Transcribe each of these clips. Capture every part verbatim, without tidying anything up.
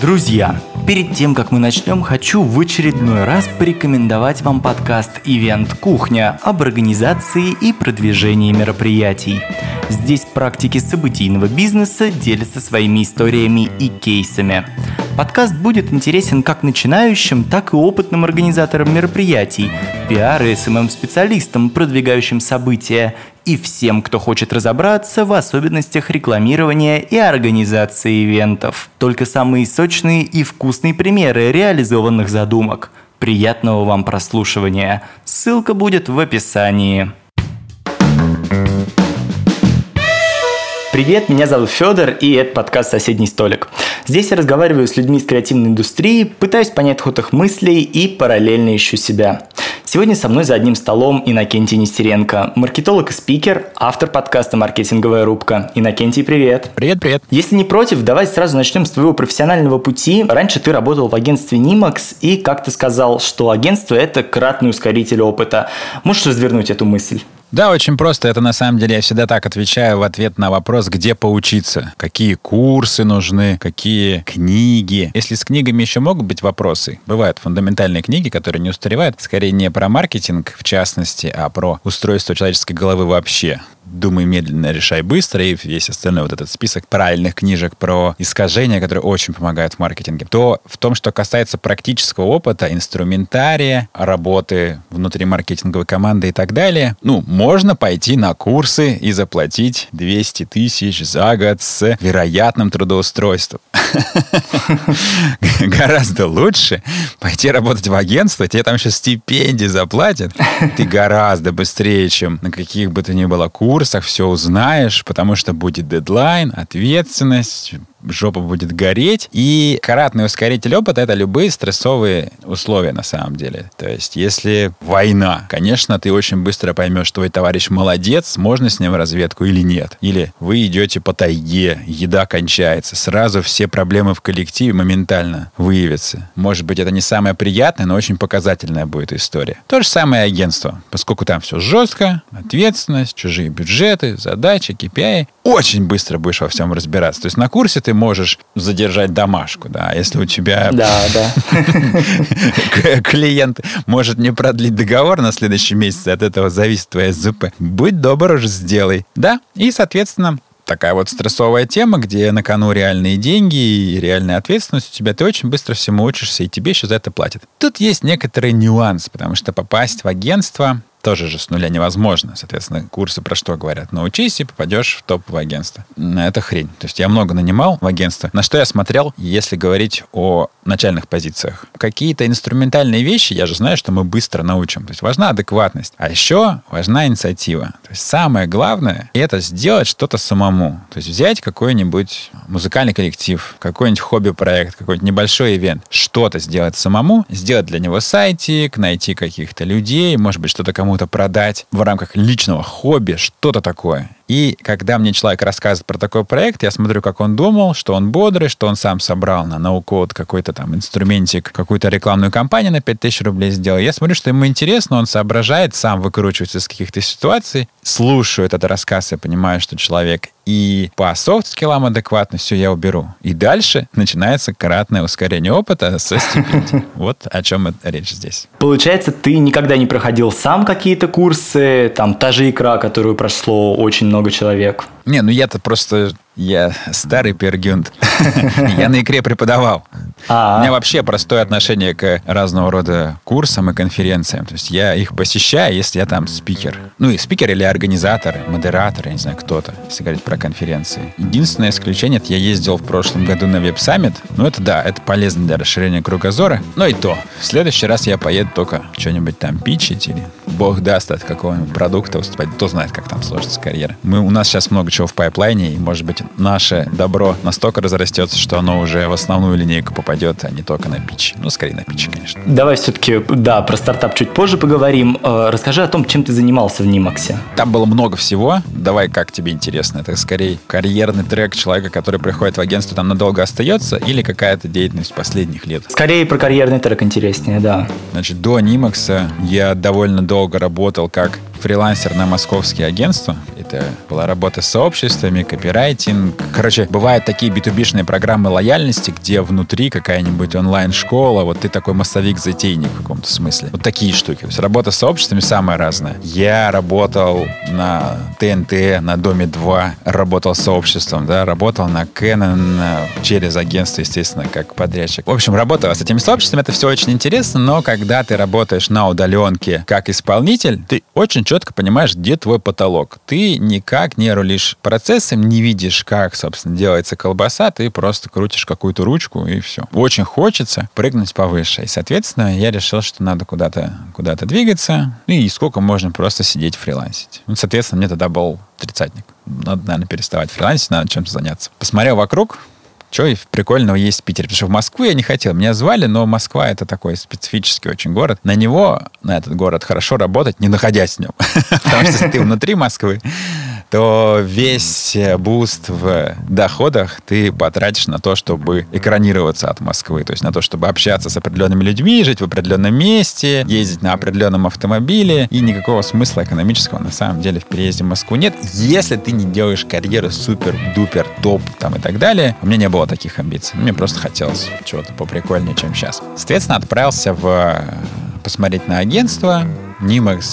Друзья, перед тем, как мы начнем, хочу в очередной раз порекомендовать вам подкаст «Ивент-кухня» об организации и продвижении мероприятий. Здесь практики событийного бизнеса делятся своими историями и кейсами. Подкаст будет интересен как начинающим, так и опытным организаторам мероприятий, пиар и эс эм эм-специалистам, продвигающим события, и всем, кто хочет разобраться в особенностях рекламирования и организации ивентов. Только самые сочные и вкусные примеры реализованных задумок. Приятного вам прослушивания. Ссылка будет в описании. Привет, меня зовут Федор, и это подкаст «Соседний столик». Здесь я разговариваю с людьми из креативной индустрии, пытаюсь понять ход их мыслей и параллельно ищу себя. Сегодня со мной за одним столом Иннокентий Нестеренко, маркетолог и спикер, автор подкаста «Маркетинговая рубка». Иннокентий, привет. Привет, привет. Если не против, давай сразу начнем с твоего профессионального пути. Раньше ты работал в агентстве Nimax, и как ты сказал, что агентство – это кратный ускоритель опыта. Можешь развернуть эту мысль? Да, очень просто. Это на самом деле я всегда так отвечаю в ответ на вопрос, где поучиться, какие курсы нужны, какие книги. Если с книгами еще могут быть вопросы, бывают фундаментальные книги, которые не устаревают, скорее не про маркетинг в частности, а про устройство человеческой головы вообще. «Думай медленно, решай быстро» и весь остальной вот этот список правильных книжек про искажения, которые очень помогают в маркетинге. То в том, что касается практического опыта, инструментария, работы внутри маркетинговой команды и так далее, ну, можно пойти на курсы и заплатить двести тысяч за год с вероятным трудоустройством. Гораздо лучше пойти работать в агентство, тебе там еще стипендии заплатят, ты гораздо быстрее, чем на каких бы то ни было курсах, все узнаешь, потому что будет дедлайн, ответственность, жопа будет гореть. И кратный ускоритель опыта — это любые стрессовые условия на самом деле. То есть, если война, конечно, ты очень быстро поймешь, твой товарищ молодец, можно с ним разведку или нет. Или вы идете по тайге, еда кончается, сразу все проблемы в коллективе моментально выявятся. Может быть, это не самое приятное, но очень показательная будет история. То же самое агентство, поскольку там все жестко, ответственность, чужие бюджеты, задачи, кей пи ай. Очень быстро будешь во всем разбираться. То есть, на курсе ты ты можешь задержать домашку, да, если у тебя да, да. клиент может не продлить договор на следующий месяц, от этого зависит твоя СЗП. Будь добр, уже сделай, да, и, соответственно, такая вот стрессовая тема, где на кону реальные деньги и реальная ответственность у тебя, ты очень быстро всему учишься, и тебе еще за это платят. Тут есть некоторый нюанс, потому что попасть в агентство тоже же с нуля невозможно. Соответственно, курсы про что говорят? Научись и попадешь в топовое агентство. Это хрень. То есть я много нанимал в агентство. На что я смотрел, если говорить о начальных позициях? Какие-то инструментальные вещи, я же знаю, что мы быстро научим. То есть важна адекватность. А еще важна инициатива. То есть самое главное — это сделать что-то самому. То есть взять какой-нибудь музыкальный коллектив, какой-нибудь хобби-проект, какой-нибудь небольшой ивент. Что-то сделать самому, сделать для него сайтик, найти каких-то людей, может быть, что-то кому кому-то продать в рамках личного хобби, что-то такое. И когда мне человек рассказывает про такой проект, я смотрю, как он думал, что он бодрый, что он сам собрал на ноу-код какой-то там инструментик, какую-то рекламную кампанию на пять тысяч рублей сделал. Я смотрю, что ему интересно, он соображает, сам выкручивается из каких-то ситуаций, слушаю этот рассказ, я понимаю, что человек и по софт-скиллам адекватно, все, я уберу. И дальше начинается кратное ускорение опыта со стипендией. Вот о чем речь здесь. Получается, ты никогда не проходил сам какие-то курсы, там та же икра, которую прошло очень много человек. Не, ну я-то просто... Я старый пергюнт. Я на икре преподавал. А-а. У меня вообще простое отношение к разного рода курсам и конференциям. То есть я их посещаю, если я там спикер. Ну и спикер или организатор, модератор, я не знаю, кто-то, если говорить про конференции. Единственное исключение, это я ездил в прошлом году на веб-саммит. Ну это да, это полезно для расширения кругозора. Но и то. В следующий раз я поеду только что-нибудь там питчить или бог даст от какого-нибудь продукта выступать. Кто знает, как там сложится карьера. Мы, у нас сейчас много чего в пайплайне, и может быть наше добро настолько разрастется, что оно уже в основную линейку попадет, а не только на питч. Ну, скорее на питч, конечно. Давай все-таки, да, про стартап чуть позже поговорим. Расскажи о том, чем ты занимался в Nimax. Там было много всего. Давай, как тебе интересно. Это скорее карьерный трек человека, который приходит в агентство, там надолго остается, или какая-то деятельность последних лет? Скорее про карьерный трек интереснее, да. Значит, до Nimax я довольно долго работал как фрилансер на московские агентства. Это была работа с сообществами, копирайтинг. Короче, бывают такие би ту бишные программы лояльности, где внутри какая-нибудь онлайн-школа, вот ты такой массовик-затейник в каком-то смысле. Вот такие штуки. То есть работа с сообществами самая разная. Я работал на тэ эн тэ, на Доме два, работал с сообществом, да, работал на Canon через агентство, естественно, как подрядчик. В общем, работал с этими сообществами, это все очень интересно, но когда ты работаешь на удаленке как исполнитель, ты очень четко понимаешь, где твой потолок. Ты никак не рулишь процессом, не видишь, как, собственно, делается колбаса, ты просто крутишь какую-то ручку и все. Очень хочется прыгнуть повыше. И, соответственно, я решил, что надо куда-то, куда-то двигаться, и сколько можно просто сидеть фрилансить. Ну, соответственно, мне тогда был тридцатник. Надо, наверное, переставать фрилансить, надо чем-то заняться. Посмотрел вокруг, что прикольного есть в Питере. Потому что в Москву я не хотел. Меня звали, но Москва — это такой специфический очень город. На него, на этот город, хорошо работать, не находясь в нем. Потому что если ты внутри Москвы, то весь буст в доходах ты потратишь на то, чтобы экранироваться от Москвы. То есть на то, чтобы общаться с определенными людьми, жить в определенном месте, ездить на определенном автомобиле. И никакого смысла экономического на самом деле в переезде в Москву нет, если ты не делаешь карьеру супер-дупер, топ там, и так далее. У меня не было таких амбиций. Мне просто хотелось чего-то поприкольнее, чем сейчас. Соответственно, отправился в... посмотреть на агентство. Nimax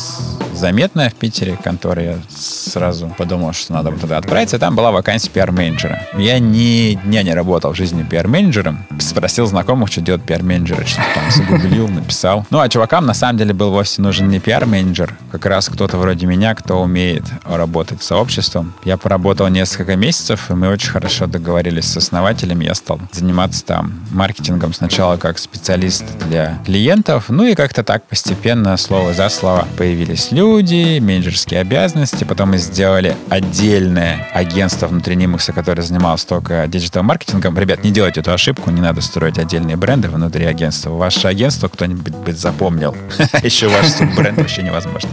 заметная в Питере контора. Я сразу подумал, что надо бы туда отправиться. И там была вакансия пиар-менеджера. Я ни дня не работал в жизни пиар-менеджером. Спросил знакомых, что делают пиар-менеджеры. Что-то там загуглил, написал. Ну, а чувакам на самом деле был вовсе нужен не пиар-менеджер. Как раз кто-то вроде меня, кто умеет работать с сообществом. Я поработал несколько месяцев, и мы очень хорошо договорились с основателем. Я стал заниматься там маркетингом сначала как специалист для клиентов. Ну и как-то так постепенно слово за слово появились люди, Люди, менеджерские обязанности. Потом мы сделали отдельное агентство внутри Nimax, которое занималось только диджитал-маркетингом. Ребят, не делайте эту ошибку, не надо строить отдельные бренды внутри агентства. Ваше агентство кто-нибудь запомнил. Еще ваш суббренд вообще невозможно.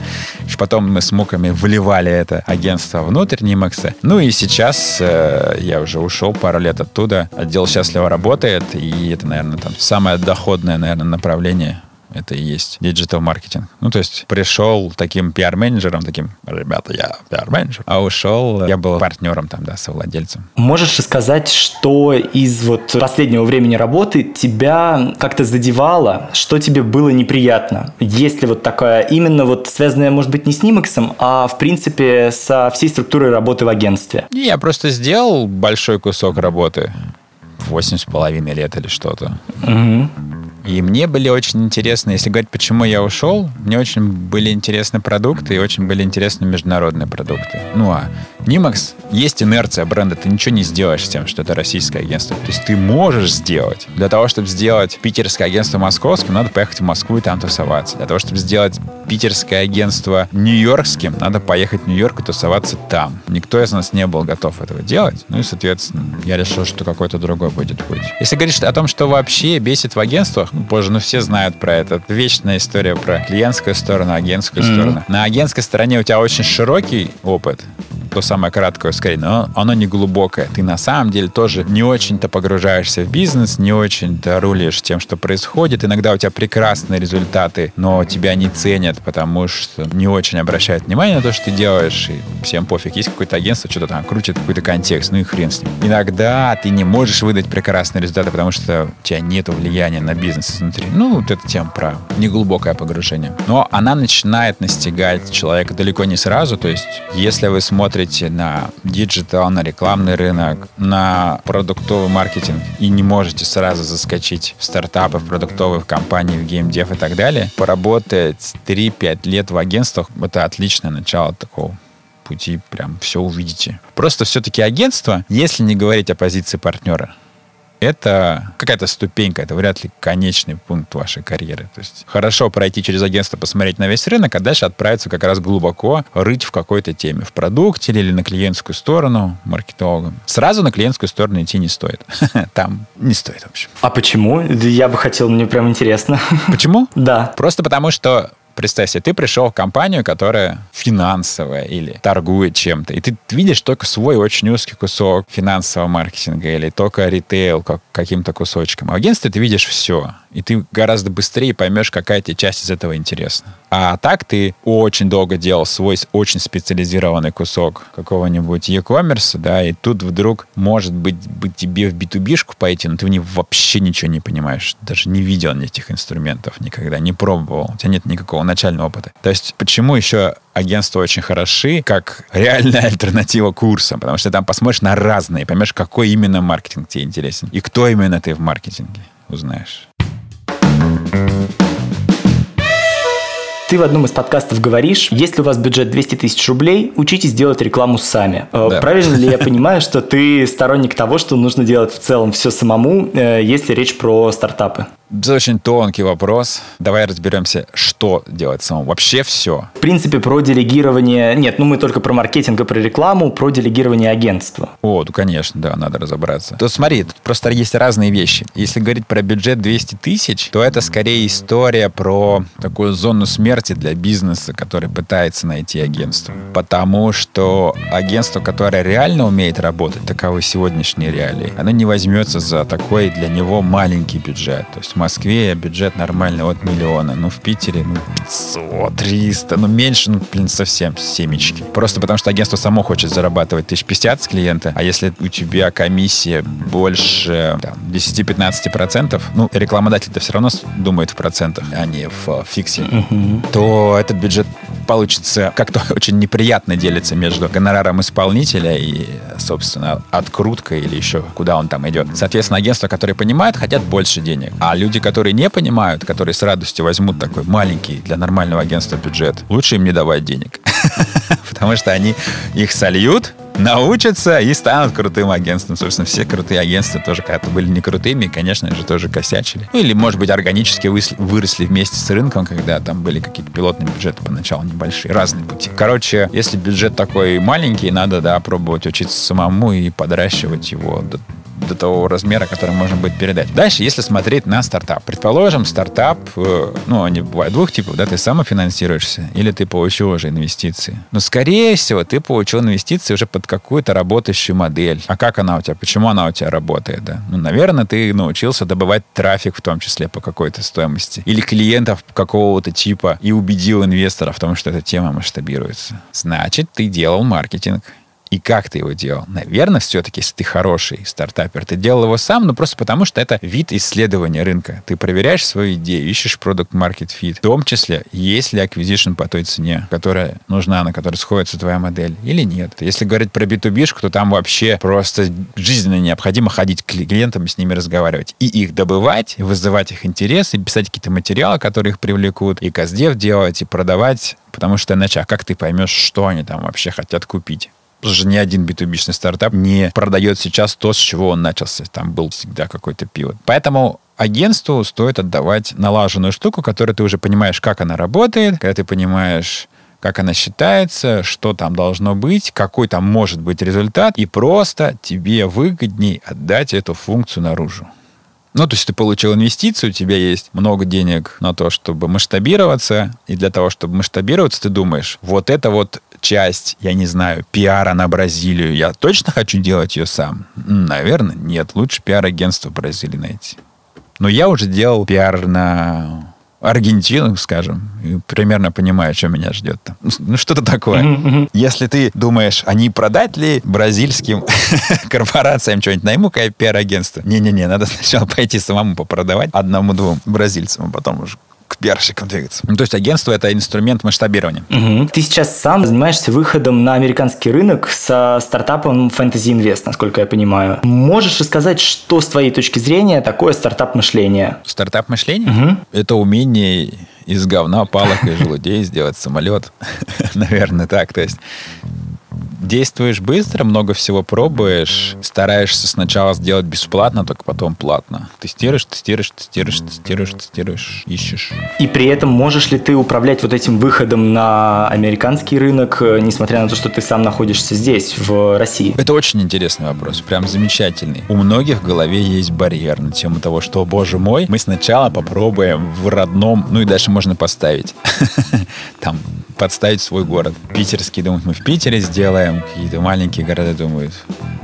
Потом мы с муками вливали это агентство внутрь Nimax. Ну и сейчас я уже ушел пару лет оттуда. Отдел счастливо работает, и это, наверное, там самое доходное, наверное, направление. Это и есть диджитал-маркетинг. Ну, то есть пришел таким пиар-менеджером, таким, ребята, я пиар-менеджер, а ушел, я был партнером там, да, совладельцем. Можешь сказать, что из вот последнего времени работы тебя как-то задевало, что тебе было неприятно? Есть ли вот такая, именно вот связанная, может быть, не с Nimax, а, в принципе, со всей структурой работы в агентстве? Я просто сделал большой кусок работы, восемь с половиной лет или что-то. Угу. И мне были очень интересны, если говорить, почему я ушел, мне очень были интересны продукты и очень были интересны международные продукты. Ну а Nimax, есть инерция бренда, ты ничего не сделаешь с тем, что это российское агентство. То есть ты можешь сделать. Для того, чтобы сделать питерское агентство московским, надо поехать в Москву и там тусоваться. Для того, чтобы сделать питерское агентство нью-йоркским, надо поехать в Нью-Йорк и тусоваться там. Никто из нас не был готов этого делать. Ну и, соответственно, я решил, что какой-то другой будет путь. Если говоришь о том, что вообще бесит в агентствах, боже, ну все знают про это. Вечная история про клиентскую сторону, агентскую mm-hmm. сторону. На агентской стороне у тебя очень широкий опыт. То самое краткое, скорее, но оно не глубокое. Ты на самом деле тоже не очень-то погружаешься в бизнес, не очень-то рулишь тем, что происходит. Иногда у тебя прекрасные результаты, но тебя не ценят, потому что не очень обращают внимание на то, что ты делаешь, и всем пофиг. Есть какое-то агентство, что-то там крутит, какой-то контекст, ну и хрен с ним. Иногда ты не можешь выдать прекрасные результаты, потому что у тебя нет влияния на бизнес изнутри. Ну, вот эта тема про неглубокое погружение. Но она начинает настигать человека далеко не сразу, то есть если вы смотрите на диджитал, на рекламный рынок, на продуктовый маркетинг и не можете сразу заскочить в стартапы, в продуктовые, в компании, в геймдев и так далее, поработать три-пять лет в агентствах — это отличное начало такого пути, прям все увидите. Просто все-таки агентство, если не говорить о позиции партнера, это какая-то ступенька, это вряд ли конечный пункт вашей карьеры. То есть хорошо пройти через агентство, посмотреть на весь рынок, а дальше отправиться как раз глубоко рыть в какой-то теме, в продукте или на клиентскую сторону маркетологом. Сразу на клиентскую сторону идти не стоит. Там не стоит, в общем. А почему? Я бы хотел, мне прям интересно. Почему? Да. Просто потому, что... Представь себе, ты пришел в компанию, которая финансовая или торгует чем-то, и ты видишь только свой очень узкий кусок финансового маркетинга или только ритейл как, каким-то кусочком. А в агентстве ты видишь все. и ты гораздо быстрее поймешь, какая тебе часть из этого интересна. А так ты очень долго делал свой очень специализированный кусок какого-нибудь e-commerce, да, и тут вдруг, может быть, тебе в би ту би-шку пойти, но ты в ней вообще ничего не понимаешь, даже не видел этих инструментов никогда, не пробовал, у тебя нет никакого начального опыта. То есть почему еще агентства очень хороши, как реальная альтернатива курсам, потому что ты там посмотришь на разные, поймешь, какой именно маркетинг тебе интересен, и кто именно ты в маркетинге узнаешь. Ты в одном из подкастов говоришь, если у вас бюджет двести тысяч рублей, учитесь делать рекламу сами. Да. Правильно ли я понимаю, что ты сторонник того, что нужно делать в целом все самому, если речь про стартапы? Это очень тонкий вопрос. Давай разберемся, что делать самому. Вообще все. В принципе, про делегирование... Нет, ну мы только про маркетинг и про рекламу, про делегирование агентства. О, ну конечно, да, надо разобраться. То смотри, тут просто есть разные вещи. Если говорить про бюджет двести тысяч, то это скорее история про такую зону смерти для бизнеса, который пытается найти агентство. Потому что агентство, которое реально умеет работать, таковы сегодняшние реалии, оно не возьмется за такой для него маленький бюджет. То есть в Москве бюджет нормальный от миллиона, ну в Питере ну пятьсот, триста, ну меньше, ну блин, совсем семечки. Просто потому что агентство само хочет зарабатывать тысяча пятьдесят с клиента, а если у тебя комиссия больше там, десять-пятнадцать процентов, ну рекламодатель-то все равно думает в процентах, а не в фиксе, uh-huh. то этот бюджет получится как-то очень неприятно делится между гонораром исполнителя и, собственно, откруткой или еще куда он там идет. Соответственно, агентства, которые понимают, хотят больше денег, а люди, которые не понимают, которые с радостью возьмут такой маленький для нормального агентства бюджет, лучше им не давать денег. Потому что они их сольют, научатся и станут крутым агентством. Собственно, все крутые агентства тоже когда-то были не крутыми, и, конечно же, тоже косячили. Ну, или, может быть, органически выросли вместе с рынком, когда там были какие-то пилотные бюджеты поначалу небольшие, разные пути. Короче, если бюджет такой маленький, надо, да, пробовать учиться самому и подращивать его до до того размера, который можно будет передать. Дальше, если смотреть на стартап. Предположим, стартап, ну, они бывают двух типов, да, ты самофинансируешься или ты получил уже инвестиции. Но, скорее всего, ты получил инвестиции уже под какую-то работающую модель. А как она у тебя? Почему она у тебя работает, да? Ну, наверное, ты научился добывать трафик, в том числе, по какой-то стоимости. Или клиентов какого-то типа и убедил инвестора в том, что эта тема масштабируется. Значит, ты делал маркетинг. И как ты его делал? Наверное, все-таки, если ты хороший стартапер, ты делал его сам, но просто потому, что это вид исследования рынка. Ты проверяешь свою идею, ищешь продукт-маркет-фит, в том числе, есть ли acquisition по той цене, которая нужна, на которой сходится твоя модель, или нет. Если говорить про би ту би-шку, то там вообще просто жизненно необходимо ходить к клиентам и с ними разговаривать. И их добывать, вызывать их интерес, и писать какие-то материалы, которые их привлекут, и каздев делать, и продавать, потому что иначе, а как ты поймешь, что они там вообще хотят купить? Потому что ни один би ту би-шный стартап не продает сейчас то, с чего он начался. Там был всегда какой-то пилот. Поэтому агентству стоит отдавать налаженную штуку, которую ты уже понимаешь, как она работает, когда ты понимаешь, как она считается, что там должно быть, какой там может быть результат, и просто тебе выгоднее отдать эту функцию наружу. Ну, то есть ты получил инвестицию, у тебя есть много денег на то, чтобы масштабироваться, и для того, чтобы масштабироваться, ты думаешь, вот это вот часть, я не знаю, пиара на Бразилию, я точно хочу делать ее сам? Наверное, нет, лучше пиар-агентство в Бразилии найти. Но я уже делал пиар на Аргентину, скажем, и примерно понимаю, что меня ждет там. Ну, что-то такое. Mm-hmm, mm-hmm. Если ты думаешь, а не продать ли бразильским корпорациям что-нибудь, найму-ка я пиар-агентство. Не-не-не, надо сначала пойти самому попродавать одному-двум бразильцам, а потом уже к пиарщикам двигаться. Ну, то есть агентство — это инструмент масштабирования. Угу. Ты сейчас сам занимаешься выходом на американский рынок со стартапом Fantasy Invest, насколько я понимаю. Можешь рассказать, что с твоей точки зрения такое стартап-мышление? Стартап-мышление? Угу. Это умение из говна, палок и желудей сделать самолет. Наверное, так. То есть действуешь быстро, много всего пробуешь, стараешься сначала сделать бесплатно, только потом платно. Тестируешь, тестируешь, тестируешь, тестируешь, тестируешь, ищешь. И при этом можешь ли ты управлять вот этим выходом на американский рынок, несмотря на то, что ты сам находишься здесь, в России? Это очень интересный вопрос, прям замечательный. У многих в голове есть барьер на тему того, что, боже мой, мы сначала попробуем в родном, ну и дальше можно поставить там подставить свой город. Питерские думают, мы в Питере сделаем, какие-то маленькие города думают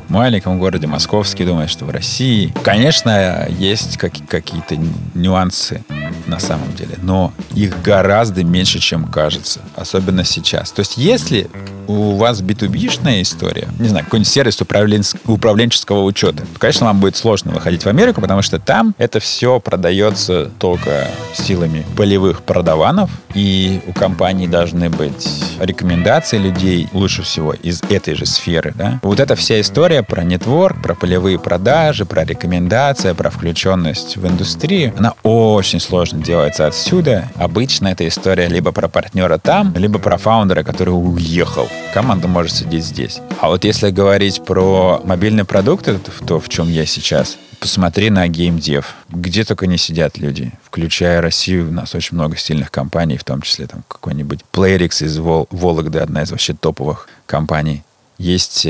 в маленьком городе, московские думают, что в России. Конечно, есть какие-то нюансы на самом деле, но их гораздо меньше, чем кажется, особенно сейчас. То есть если у вас би ту би-шная история, не знаю, какой-нибудь сервис управленц... управленческого учета, то, конечно, вам будет сложно выходить в Америку, потому что там это все продается только силами полевых продаванов, и у компаний должны быть рекомендации людей лучше всего из этой же сферы. Да? Вот эта вся история про нетворк, про полевые продажи, про рекомендации, про включенность в индустрию, она очень сложно делается отсюда. Обычно эта история либо про партнера там, либо про фаундера, который уехал. Команда может сидеть здесь. А вот если говорить про мобильный продукт, то в чем я сейчас, посмотри на геймдев. Где только не сидят люди, включая Россию, у нас очень много сильных компаний, в том числе там какой-нибудь Playrix из Вол- Вологды, одна из вообще топовых компаний. Есть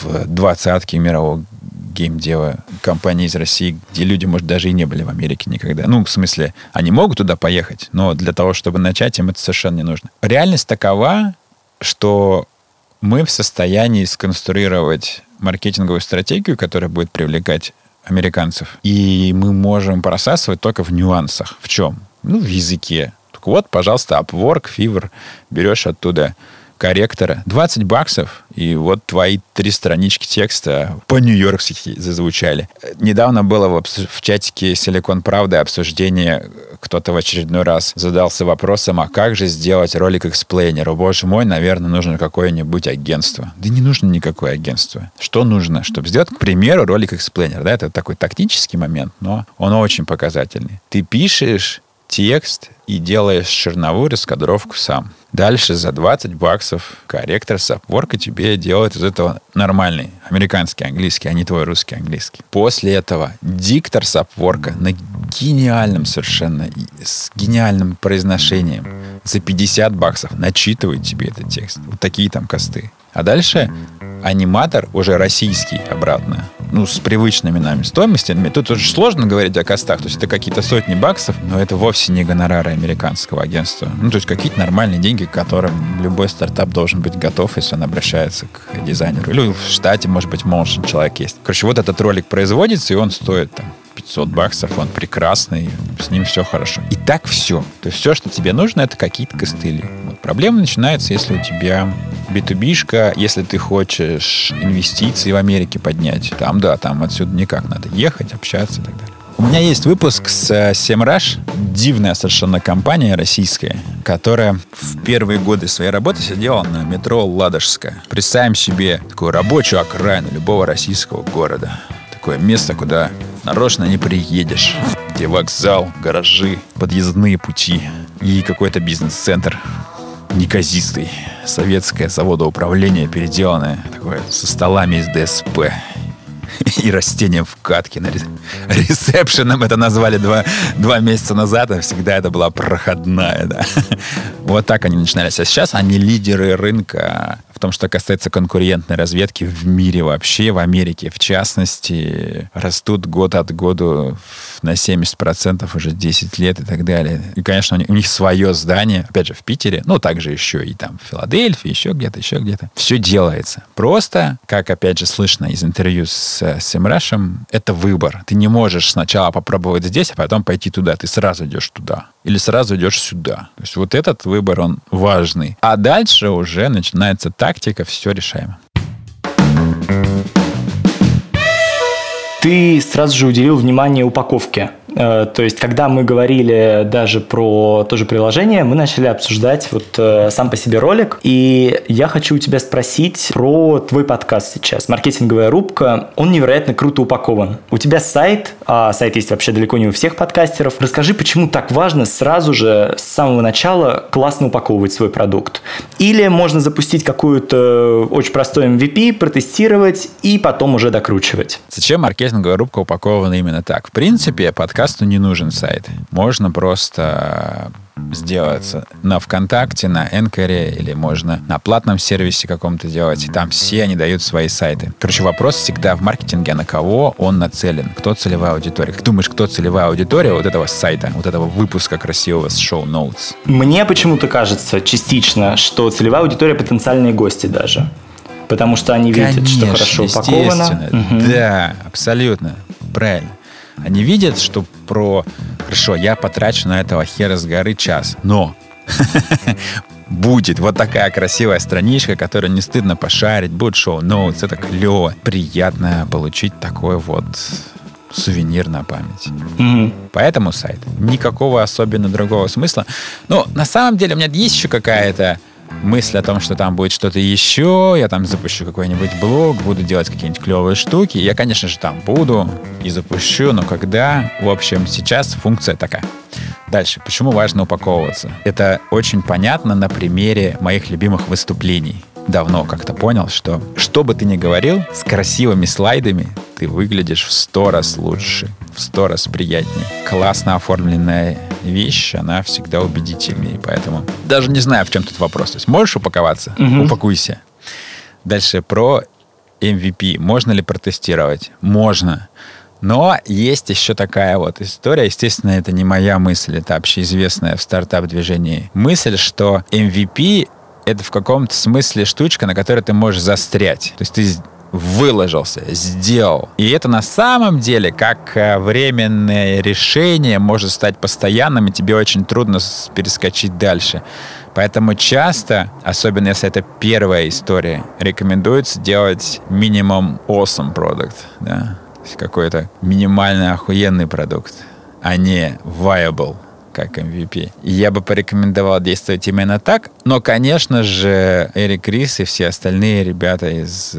в двадцатке мирового геймдева компании из России, где люди, может, даже и не были в Америке никогда. Ну, в смысле, они могут туда поехать, но для того, чтобы начать, им это совершенно не нужно. Реальность такова, что мы в состоянии сконструировать маркетинговую стратегию, которая будет привлекать американцев. И мы можем просасывать только в нюансах. В чем? Ну, в языке. Так вот, пожалуйста, Upwork, Fiverr. Берешь оттуда корректора. двадцать баксов, и вот твои три странички текста по-нью-йоркски зазвучали. Недавно было в, обс... в чатике «Силикон Правды» обсуждение, кто-то в очередной раз задался вопросом, а как же сделать ролик-эксплейнер? О, боже мой, наверное, нужно какое-нибудь агентство. Да не нужно никакое агентство. Что нужно, чтобы сделать, к примеру, ролик-эксплейнер? Да, это такой тактический момент, но он очень показательный. Ты пишешь текст и делаешь черновую раскадровку сам. Дальше за двадцать баксов корректор с Upwork тебе делает из этого нормальный американский английский, а не твой русский английский. После этого диктор с Upwork на гениальном совершенно, с гениальным произношением за пятьдесят баксов начитывает тебе этот текст. Вот такие там косты. А дальше аниматор уже российский обратно. Ну, с привычными нами стоимостями. Тут очень сложно говорить о костах. То есть это какие-то сотни баксов, но это вовсе не гонорары американского агентства. Ну, то есть какие-то нормальные деньги, к которым любой стартап должен быть готов, если он обращается к дизайнеру. Или в штате, может быть, моушен человек есть. Короче, вот этот ролик производится, и он стоит там пятьсот баксов, он прекрасный, с ним все хорошо. И так все. То есть все, что тебе нужно, это какие-то костыли. Вот проблема начинается, если у тебя би ту би-шка, если ты хочешь инвестиции в Америке поднять. Там, да, там отсюда никак. Надо ехать, общаться и так далее. У меня есть выпуск с Semrush, дивная совершенно компания российская, которая в первые годы своей работы сидела на метро Ладожская. Представим себе такую рабочую окраину любого российского города. Такое место, куда нарочно не приедешь. Где вокзал, гаражи, подъездные пути и какой-то бизнес-центр неказистый. Советское заводоуправление переделанное, такое со столами из дэ эс пэ. И растением в катке. Ресепшеном это назвали два, два месяца назад, а всегда это была проходная. Да. Вот так они начинались. А сейчас они лидеры рынка в том, что касается конкурентной разведки в мире вообще, в Америке в частности. Растут год от года на семьдесят процентов уже десять лет и так далее. И, конечно, у них свое здание, опять же, в Питере, ну, также еще и там в Филадельфии, еще где-то, еще где-то. Все делается. Просто, как, опять же, слышно из интервью с Semrush, это выбор. Ты не можешь сначала попробовать здесь, а потом пойти туда. Ты сразу идешь туда. Или сразу идешь сюда. То есть вот этот выбор, он важный. А дальше уже начинается тактика, все решаемо. Ты сразу же уделил внимание упаковке. То есть, когда мы говорили даже про то же приложение, мы начали обсуждать вот сам по себе ролик. И я хочу у тебя спросить про твой подкаст сейчас. «Маркетинговая рубка». Он невероятно круто упакован. У тебя сайт, а сайт есть вообще далеко не у всех подкастеров. Расскажи, почему так важно сразу же с самого начала классно упаковывать свой продукт? Или можно запустить какую-то очень простую эм ви пи, протестировать и потом уже докручивать? Зачем «Маркетинговая рубка» упакована именно так? В принципе, подкаст подкасту не нужен сайт. Можно просто сделать на ВКонтакте, на Энкоре, или можно на платном сервисе каком-то делать, и там все они дают свои сайты. Короче, вопрос всегда в маркетинге, на кого он нацелен, кто целевая аудитория. Как думаешь, кто целевая аудитория вот этого сайта, вот этого выпуска красивого с шоу-ноутс? Мне почему-то кажется частично, что целевая аудитория — потенциальные гости даже. Потому что они видят, конечно, что хорошо упаковано. Угу. Да, абсолютно. Правильно. Они видят, что про... Хорошо, я потрачу на этого хера с горы час, но будет вот такая красивая страничка, которую не стыдно пошарить, будет шоу-ноутс, это клево. Приятно получить такой вот сувенир на память. Mm-hmm. Поэтому сайт. Никакого особенно другого смысла. Но на самом деле у меня есть еще какая-то мысль о том, что там будет что-то еще, я там запущу какой-нибудь блог, буду делать какие-нибудь клевые штуки. Я, конечно же, там буду и запущу, но когда? В общем, сейчас функция такая. Дальше. Почему важно упаковываться? Это очень понятно на примере моих любимых выступлений. Давно как-то понял, что что бы ты ни говорил, с красивыми слайдами ты выглядишь в сто раз лучше, в сто раз приятнее. Классно оформленная вещь, она всегда убедительнее, поэтому даже не знаю, в чем тут вопрос. То есть можешь упаковаться? Угу. Упакуйся. Дальше про эм ви пи. Можно ли протестировать? Можно. Но есть еще такая вот история. Естественно, это не моя мысль, это общеизвестная в стартап-движении мысль, что эм ви пи — это в каком-то смысле штучка, на которой ты можешь застрять. То есть ты выложился, сделал. И это на самом деле как временное решение может стать постоянным, и тебе очень трудно перескочить дальше. Поэтому часто, особенно если это первая история, рекомендуется делать минимум awesome продукт. Да? Какой-то минимально охуенный продукт, а не viable, как эм ви пи. И я бы порекомендовал действовать именно так. Но, конечно же, Эрик Рис и все остальные ребята из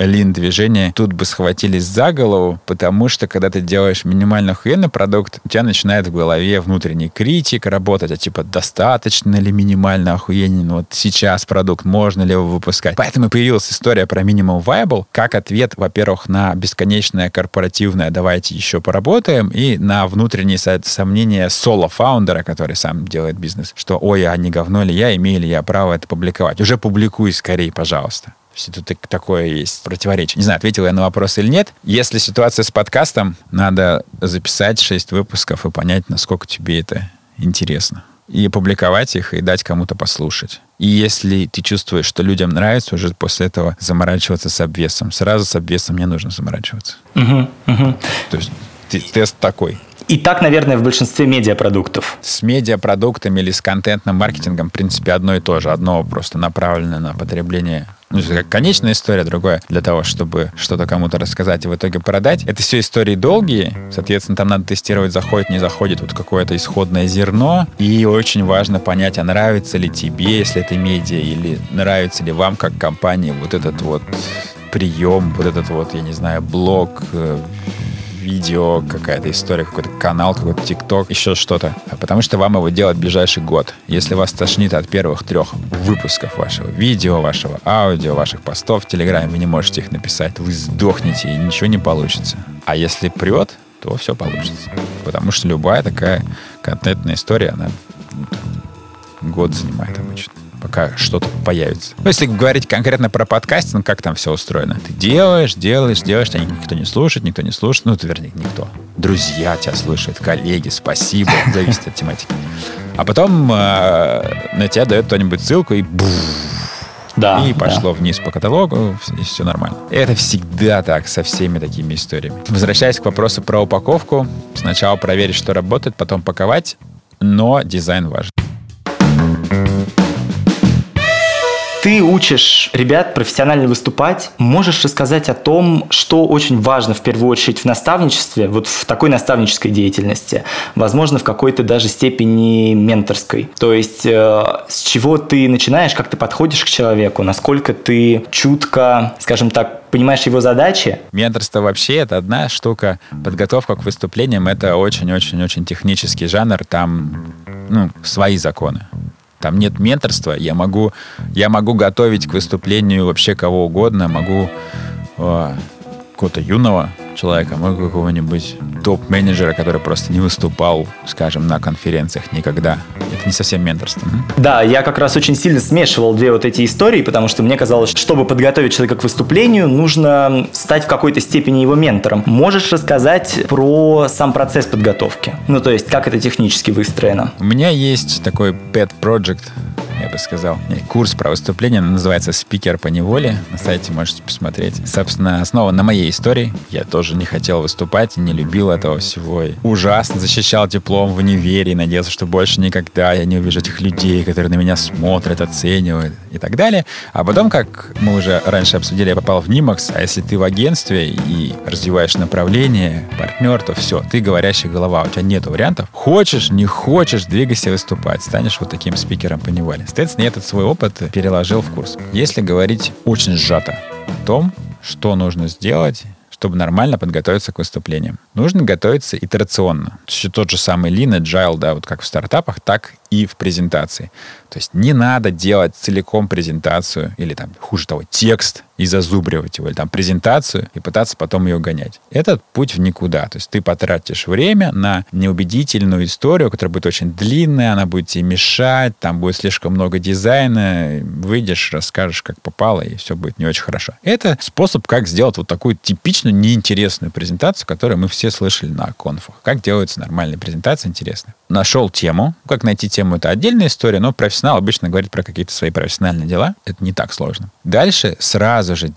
лин-движения тут бы схватились за голову, потому что, когда ты делаешь минимально охуенный продукт, у тебя начинает в голове внутренний критик работать, а типа, достаточно ли минимально охуенен вот сейчас продукт, можно ли его выпускать. Поэтому появилась история про minimum viable как ответ, во-первых, на бесконечное корпоративное «давайте еще поработаем», и на внутренние сомнения соло-фаундера, который сам делает бизнес, что «ой, а не говно ли я, имею ли я право это публиковать? Уже публикуй скорее, пожалуйста». Тут такое есть противоречие. Не знаю, ответил я на вопрос или нет. Если ситуация с подкастом, надо записать шесть выпусков и понять, насколько тебе это интересно. И публиковать их, и дать кому-то послушать. И если ты чувствуешь, что людям нравится, уже после этого заморачиваться с обвесом. Сразу с обвесом не нужно заморачиваться. Угу, угу. То есть ты, тест такой. И так, наверное, в большинстве медиапродуктов. С медиапродуктами или с контентным маркетингом, в принципе, одно и то же. Одно просто направлено на потребление. Ну, это как конечная история, другое для того, чтобы что-то кому-то рассказать и в итоге продать. Это все истории долгие. Соответственно, там надо тестировать, заходит, не заходит, вот какое-то исходное зерно. И очень важно понять, а нравится ли тебе, если это медиа, или нравится ли вам, как компании, вот этот вот прием, вот этот вот, я не знаю, блог, видео, какая-то история, какой-то канал, какой-то ТикТок, еще что-то. Потому что вам его делать в ближайший год. Если вас тошнит от первых трех выпусков вашего видео, вашего аудио, ваших постов в Телеграме, вы не можете их написать, вы сдохнете и ничего не получится. А если прет, то все получится. Потому что любая такая контентная история, она год занимает обычно, пока что-то появится. Ну, если говорить конкретно про подкастинг, как там все устроено? Ты делаешь, делаешь, делаешь, тебя никто не слушает, никто не слушает, ну, вернее, никто. Друзья тебя слушают, коллеги, спасибо, зависит от тематики. А потом э, на тебя дает кто-нибудь ссылку, и бух, да, и пошло да. вниз по каталогу, и все нормально. Это всегда так со всеми такими историями. Возвращаясь к вопросу про упаковку, сначала проверить, что работает, потом паковать, но дизайн важен. Ты учишь ребят профессионально выступать. Можешь рассказать о том, что очень важно в первую очередь в наставничестве, вот в такой наставнической деятельности, возможно, в какой-то даже степени менторской. То есть, э, с чего ты начинаешь, как ты подходишь к человеку, насколько ты чутко, скажем так, понимаешь его задачи? Менторство вообще это одна штука. Подготовка к выступлениям — это очень-очень-очень технический жанр. Там, ну, свои законы. Там нет менторства, я могу, я могу готовить к выступлению вообще кого угодно, могу э, какого-то юного человека, мы какого-нибудь топ-менеджера, который просто не выступал, скажем, на конференциях никогда. Это не совсем менторство. Да, я как раз очень сильно смешивал две вот эти истории, потому что мне казалось, чтобы подготовить человека к выступлению, нужно стать в какой-то степени его ментором. Можешь рассказать про сам процесс подготовки? Ну, то есть, как это технически выстроено? У меня есть такой pet project, я бы сказал, курс про выступление, называется «Спикер по неволе». На сайте можете посмотреть. Собственно, основан на моей истории. Я тоже не хотел выступать, не любил этого всего. И ужасно защищал диплом в универе, надеялся, что больше никогда я не увижу этих людей, которые на меня смотрят, оценивают и так далее. А потом, как мы уже раньше обсудили, я попал в Nimax. А если ты в агентстве и развиваешь направление, партнер, то все, ты говорящая голова, у тебя нет вариантов. Хочешь, не хочешь, двигайся выступать, станешь вот таким спикером по неволе. Соответственно, я этот свой опыт переложил в курс. Если говорить очень сжато о том, что нужно сделать, чтобы нормально подготовиться к выступлениям, нужно готовиться итерационно. Все тот же самый Lean, Agile, да, вот как в стартапах, так и в презентации. То есть не надо делать целиком презентацию или, там, хуже того, текст и зазубривать его, или там презентацию и пытаться потом ее гонять. Этот путь в никуда. То есть ты потратишь время на неубедительную историю, которая будет очень длинная, она будет тебе мешать, там будет слишком много дизайна, выйдешь, расскажешь, как попало, и все будет не очень хорошо. Это способ, как сделать вот такую типичную неинтересную презентацию, которую мы все слышали на конфах. Как делается нормальная презентация, интересно. Нашел тему. Как найти тему, это отдельная история, но профессионал обычно говорит про какие-то свои профессиональные дела. Это не так сложно. Дальше сразу же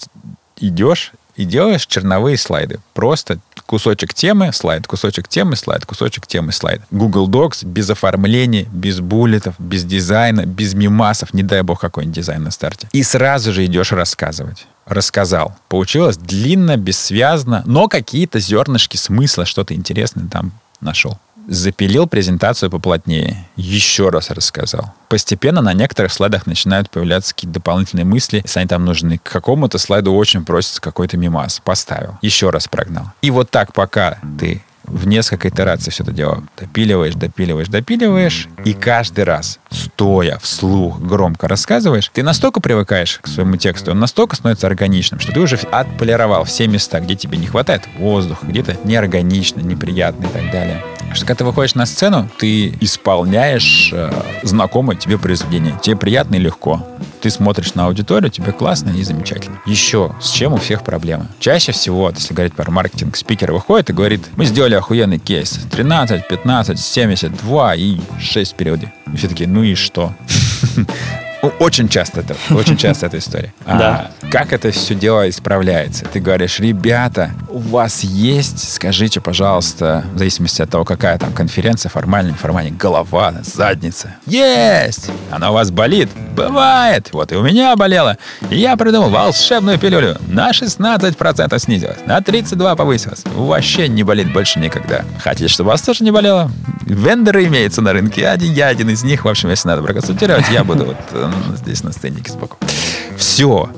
идешь и делаешь черновые слайды. Просто кусочек темы, слайд, кусочек темы, слайд, кусочек темы, слайд. Google Docs без оформления, без буллетов, без дизайна, без мемасов, не дай бог какой-нибудь дизайн на старте. И сразу же идешь рассказывать. Рассказал. Получилось длинно, бессвязно, но какие-то зернышки смысла, что-то интересное там нашел. Запилил презентацию поплотнее, еще раз рассказал. Постепенно на некоторых слайдах начинают появляться какие-то дополнительные мысли, если они там нужны. К какому-то слайду очень просится какой-то мемас. Поставил, еще раз прогнал. И вот так, пока ты в несколько итераций все это дело допиливаешь, допиливаешь, допиливаешь, и каждый раз, стоя, вслух, громко рассказываешь, ты настолько привыкаешь к своему тексту, он настолько становится органичным, что ты уже отполировал все места, где тебе не хватает воздуха, где-то неорганично, неприятно и так далее. Что когда ты выходишь на сцену, ты исполняешь э, знакомое тебе произведение. Тебе приятно и легко. Ты смотришь на аудиторию, тебе классно и замечательно. Еще с чем у всех проблемы? Чаще всего, если говорить про маркетинг, спикер выходит и говорит: мы сделали охуенный кейс. тринадцать, пятнадцать, семьдесят, два и шесть в периоде. И все такие: ну и что? Очень часто это, очень часто эта история. Да. А как это все дело исправляется? Ты говоришь: ребята, у вас есть, скажите, пожалуйста, в зависимости от того, какая там конференция, формальная, неформальная, голова, задница. Есть! Она у вас болит? Бывает! Вот и у меня болела. И я придумал волшебную пилюлю. На шестнадцать процентов снизилась, на тридцать два процента повысилась. Вообще не болит больше никогда. Хотите, чтобы у вас тоже не болело? Вендоры имеются на рынке. Один, я один из них. В общем, если надо проконсультировать, я буду вот здесь на сценнике сбоку. Все.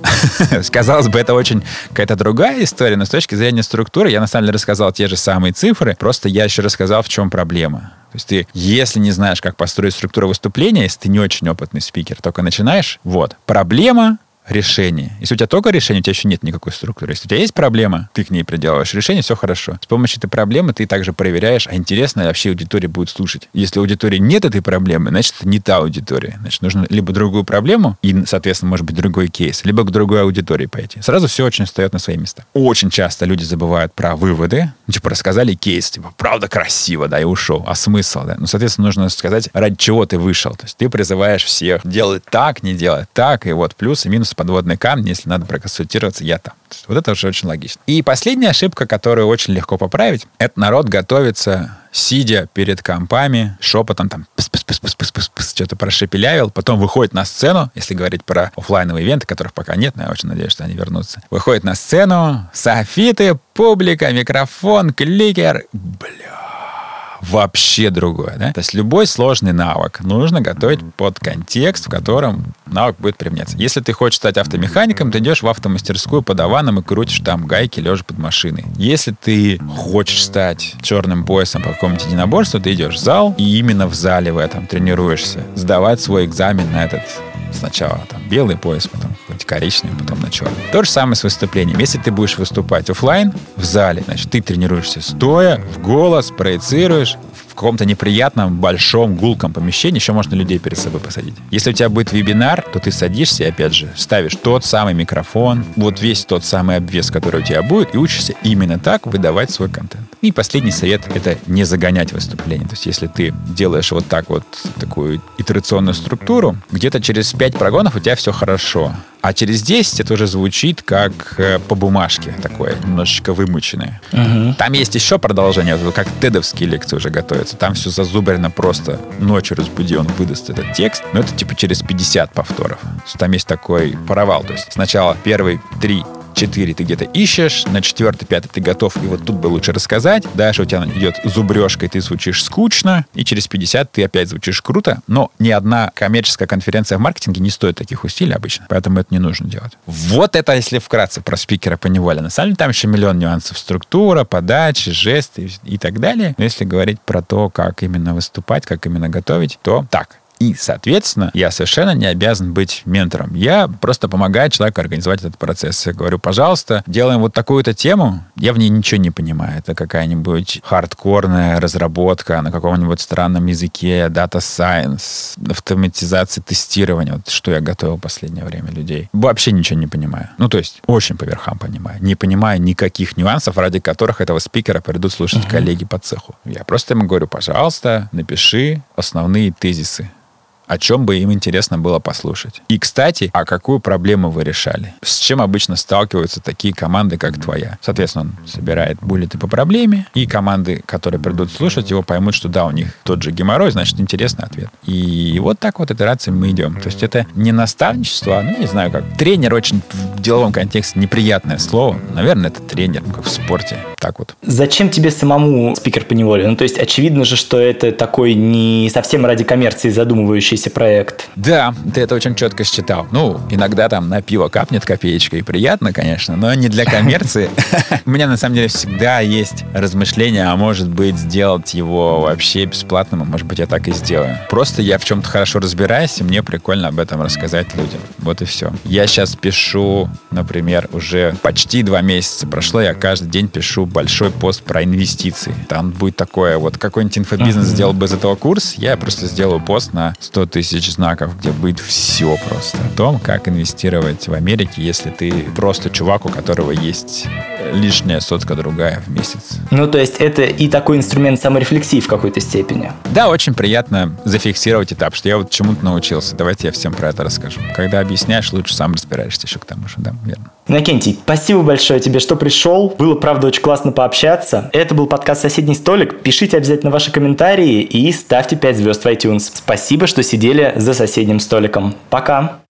Казалось бы, это очень какая-то другая история, но с точки зрения структуры я на самом деле рассказал те же самые цифры, просто я еще рассказал, в чем проблема. То есть ты, если не знаешь, как построить структуру выступления, если ты не очень опытный спикер, только начинаешь, вот, проблема, решение. Если у тебя только решение, у тебя еще нет никакой структуры. Если у тебя есть проблема, ты к ней приделываешь решение, все хорошо. С помощью этой проблемы ты также проверяешь, а интересно ли вообще аудитория будет слушать. Если у аудитории нет этой проблемы, значит, это не та аудитория. Значит, нужно либо другую проблему и, соответственно, может быть, другой кейс, либо к другой аудитории пойти. Сразу все очень встает на свои места. Очень часто люди забывают про выводы. Типа, рассказали кейс, типа, правда красиво, да, и ушел. А смысл, да? Ну, соответственно, нужно сказать, ради чего ты вышел. То есть ты призываешь всех делать так, не делать так, и вот плюс и минус подводные камни, если надо проконсультироваться, я там. Вот это уже очень логично. И последняя ошибка, которую очень легко поправить, это народ готовится, сидя перед компами, шепотом там что-то прошепелявил, потом выходит на сцену, если говорить про офлайновые ивенты, которых пока нет, но я очень надеюсь, что они вернутся. Выходит на сцену, софиты, публика, микрофон, кликер. Бля. Вообще другое, да? То есть любой сложный навык нужно готовить под контекст, в котором навык будет применяться. Если ты хочешь стать автомехаником, ты идешь в автомастерскую под Аваном и крутишь там гайки, лежа под машиной. Если ты хочешь стать черным поясом по какому-нибудь единоборству, ты идешь в зал, и именно в зале в этом тренируешься сдавать свой экзамен на этот сначала там белый пояс, потом сделать коричневым, потом на черный. То же самое с выступлением. Если ты будешь выступать офлайн в зале, значит, ты тренируешься стоя, в голос, проецируешь в каком-то неприятном, большом, гулком помещении, еще можно людей перед собой посадить. Если у тебя будет вебинар, то ты садишься и, опять же, ставишь тот самый микрофон, вот весь тот самый обвес, который у тебя будет, и учишься именно так выдавать свой контент. И последний совет — это не загонять выступление. То есть, если ты делаешь вот так вот такую итерационную структуру, где-то через пять прогонов у тебя все хорошо. А через десять это уже звучит как по бумажке такое, немножечко вымученное. Угу. Там есть еще продолжение, как тедовские лекции уже готовятся. Там все зазубрено просто. Ночью разбуди, он выдаст этот текст. Но это типа через пятьдесят повторов. Там есть такой провал. То есть сначала первые три четыре ты где-то ищешь, на четвертый, пятый ты готов, и вот тут бы лучше рассказать. Дальше у тебя идет зубрежка, и ты звучишь скучно, и через пятьдесят ты опять звучишь круто. Но ни одна коммерческая конференция в маркетинге не стоит таких усилий обычно, поэтому это не нужно делать. Вот это, если вкратце, про спикера по неволе. На самом деле там еще миллион нюансов. Структура, подачи, жесты и так далее. Но если говорить про то, как именно выступать, как именно готовить, то так. И, соответственно, я совершенно не обязан быть ментором. Я просто помогаю человеку организовать этот процесс. Я говорю, пожалуйста, делаем вот такую-то тему. Я в ней ничего не понимаю. Это какая-нибудь хардкорная разработка на каком-нибудь странном языке, data science, автоматизация тестирования. Вот что я готовил в последнее время людей. Вообще ничего не понимаю. Ну, то есть, очень по верхам понимаю. Не понимаю никаких нюансов, ради которых этого спикера придут слушать uh-huh. коллеги по цеху. Я просто ему говорю, пожалуйста, напиши основные тезисы, о чем бы им интересно было послушать. И, кстати, а какую проблему вы решали? С чем обычно сталкиваются такие команды, как твоя? Соответственно, он собирает буллеты по проблеме, и команды, которые придут слушать его, поймут, что да, у них тот же геморрой, значит, интересный ответ. И вот так вот итерацией мы идем. То есть это не наставничество, а, ну, не знаю как. Тренер очень в деловом контексте неприятное слово. Наверное, это тренер, как в спорте. Так вот. Зачем тебе самому спикер по неволе? Ну, то есть очевидно же, что это такой не совсем ради коммерции задумывающий проект. Да, ты это очень четко считал. Ну, иногда там на пиво капнет копеечка, и приятно, конечно, но не для коммерции. У меня, на самом деле, всегда есть размышления, а может быть, сделать его вообще бесплатным, а может быть, я так и сделаю. Просто я в чем-то хорошо разбираюсь, и мне прикольно об этом рассказать людям. Вот и все. Я сейчас пишу, например, уже почти два месяца прошло, я каждый день пишу большой пост про инвестиции. Там будет такое, вот какой-нибудь инфобизнес сделал бы из этого курс, я просто сделаю пост на сто тысяч знаков, где будет все просто о том, как инвестировать в Америке, если ты просто чувак, у которого есть лишняя сотка другая в месяц. Ну, то есть это и такой инструмент саморефлексии в какой-то степени. Да, очень приятно зафиксировать этап, что я вот чему-то научился. Давайте я всем про это расскажу. Когда объясняешь, лучше сам разбираешься еще к тому же. Да, верно. Иннокентий, спасибо большое тебе, что пришел. Было, правда, очень классно пообщаться. Это был подкаст «Соседний столик». Пишите обязательно ваши комментарии и ставьте пять звезд в iTunes. Спасибо, что сидели за соседним столиком. Пока!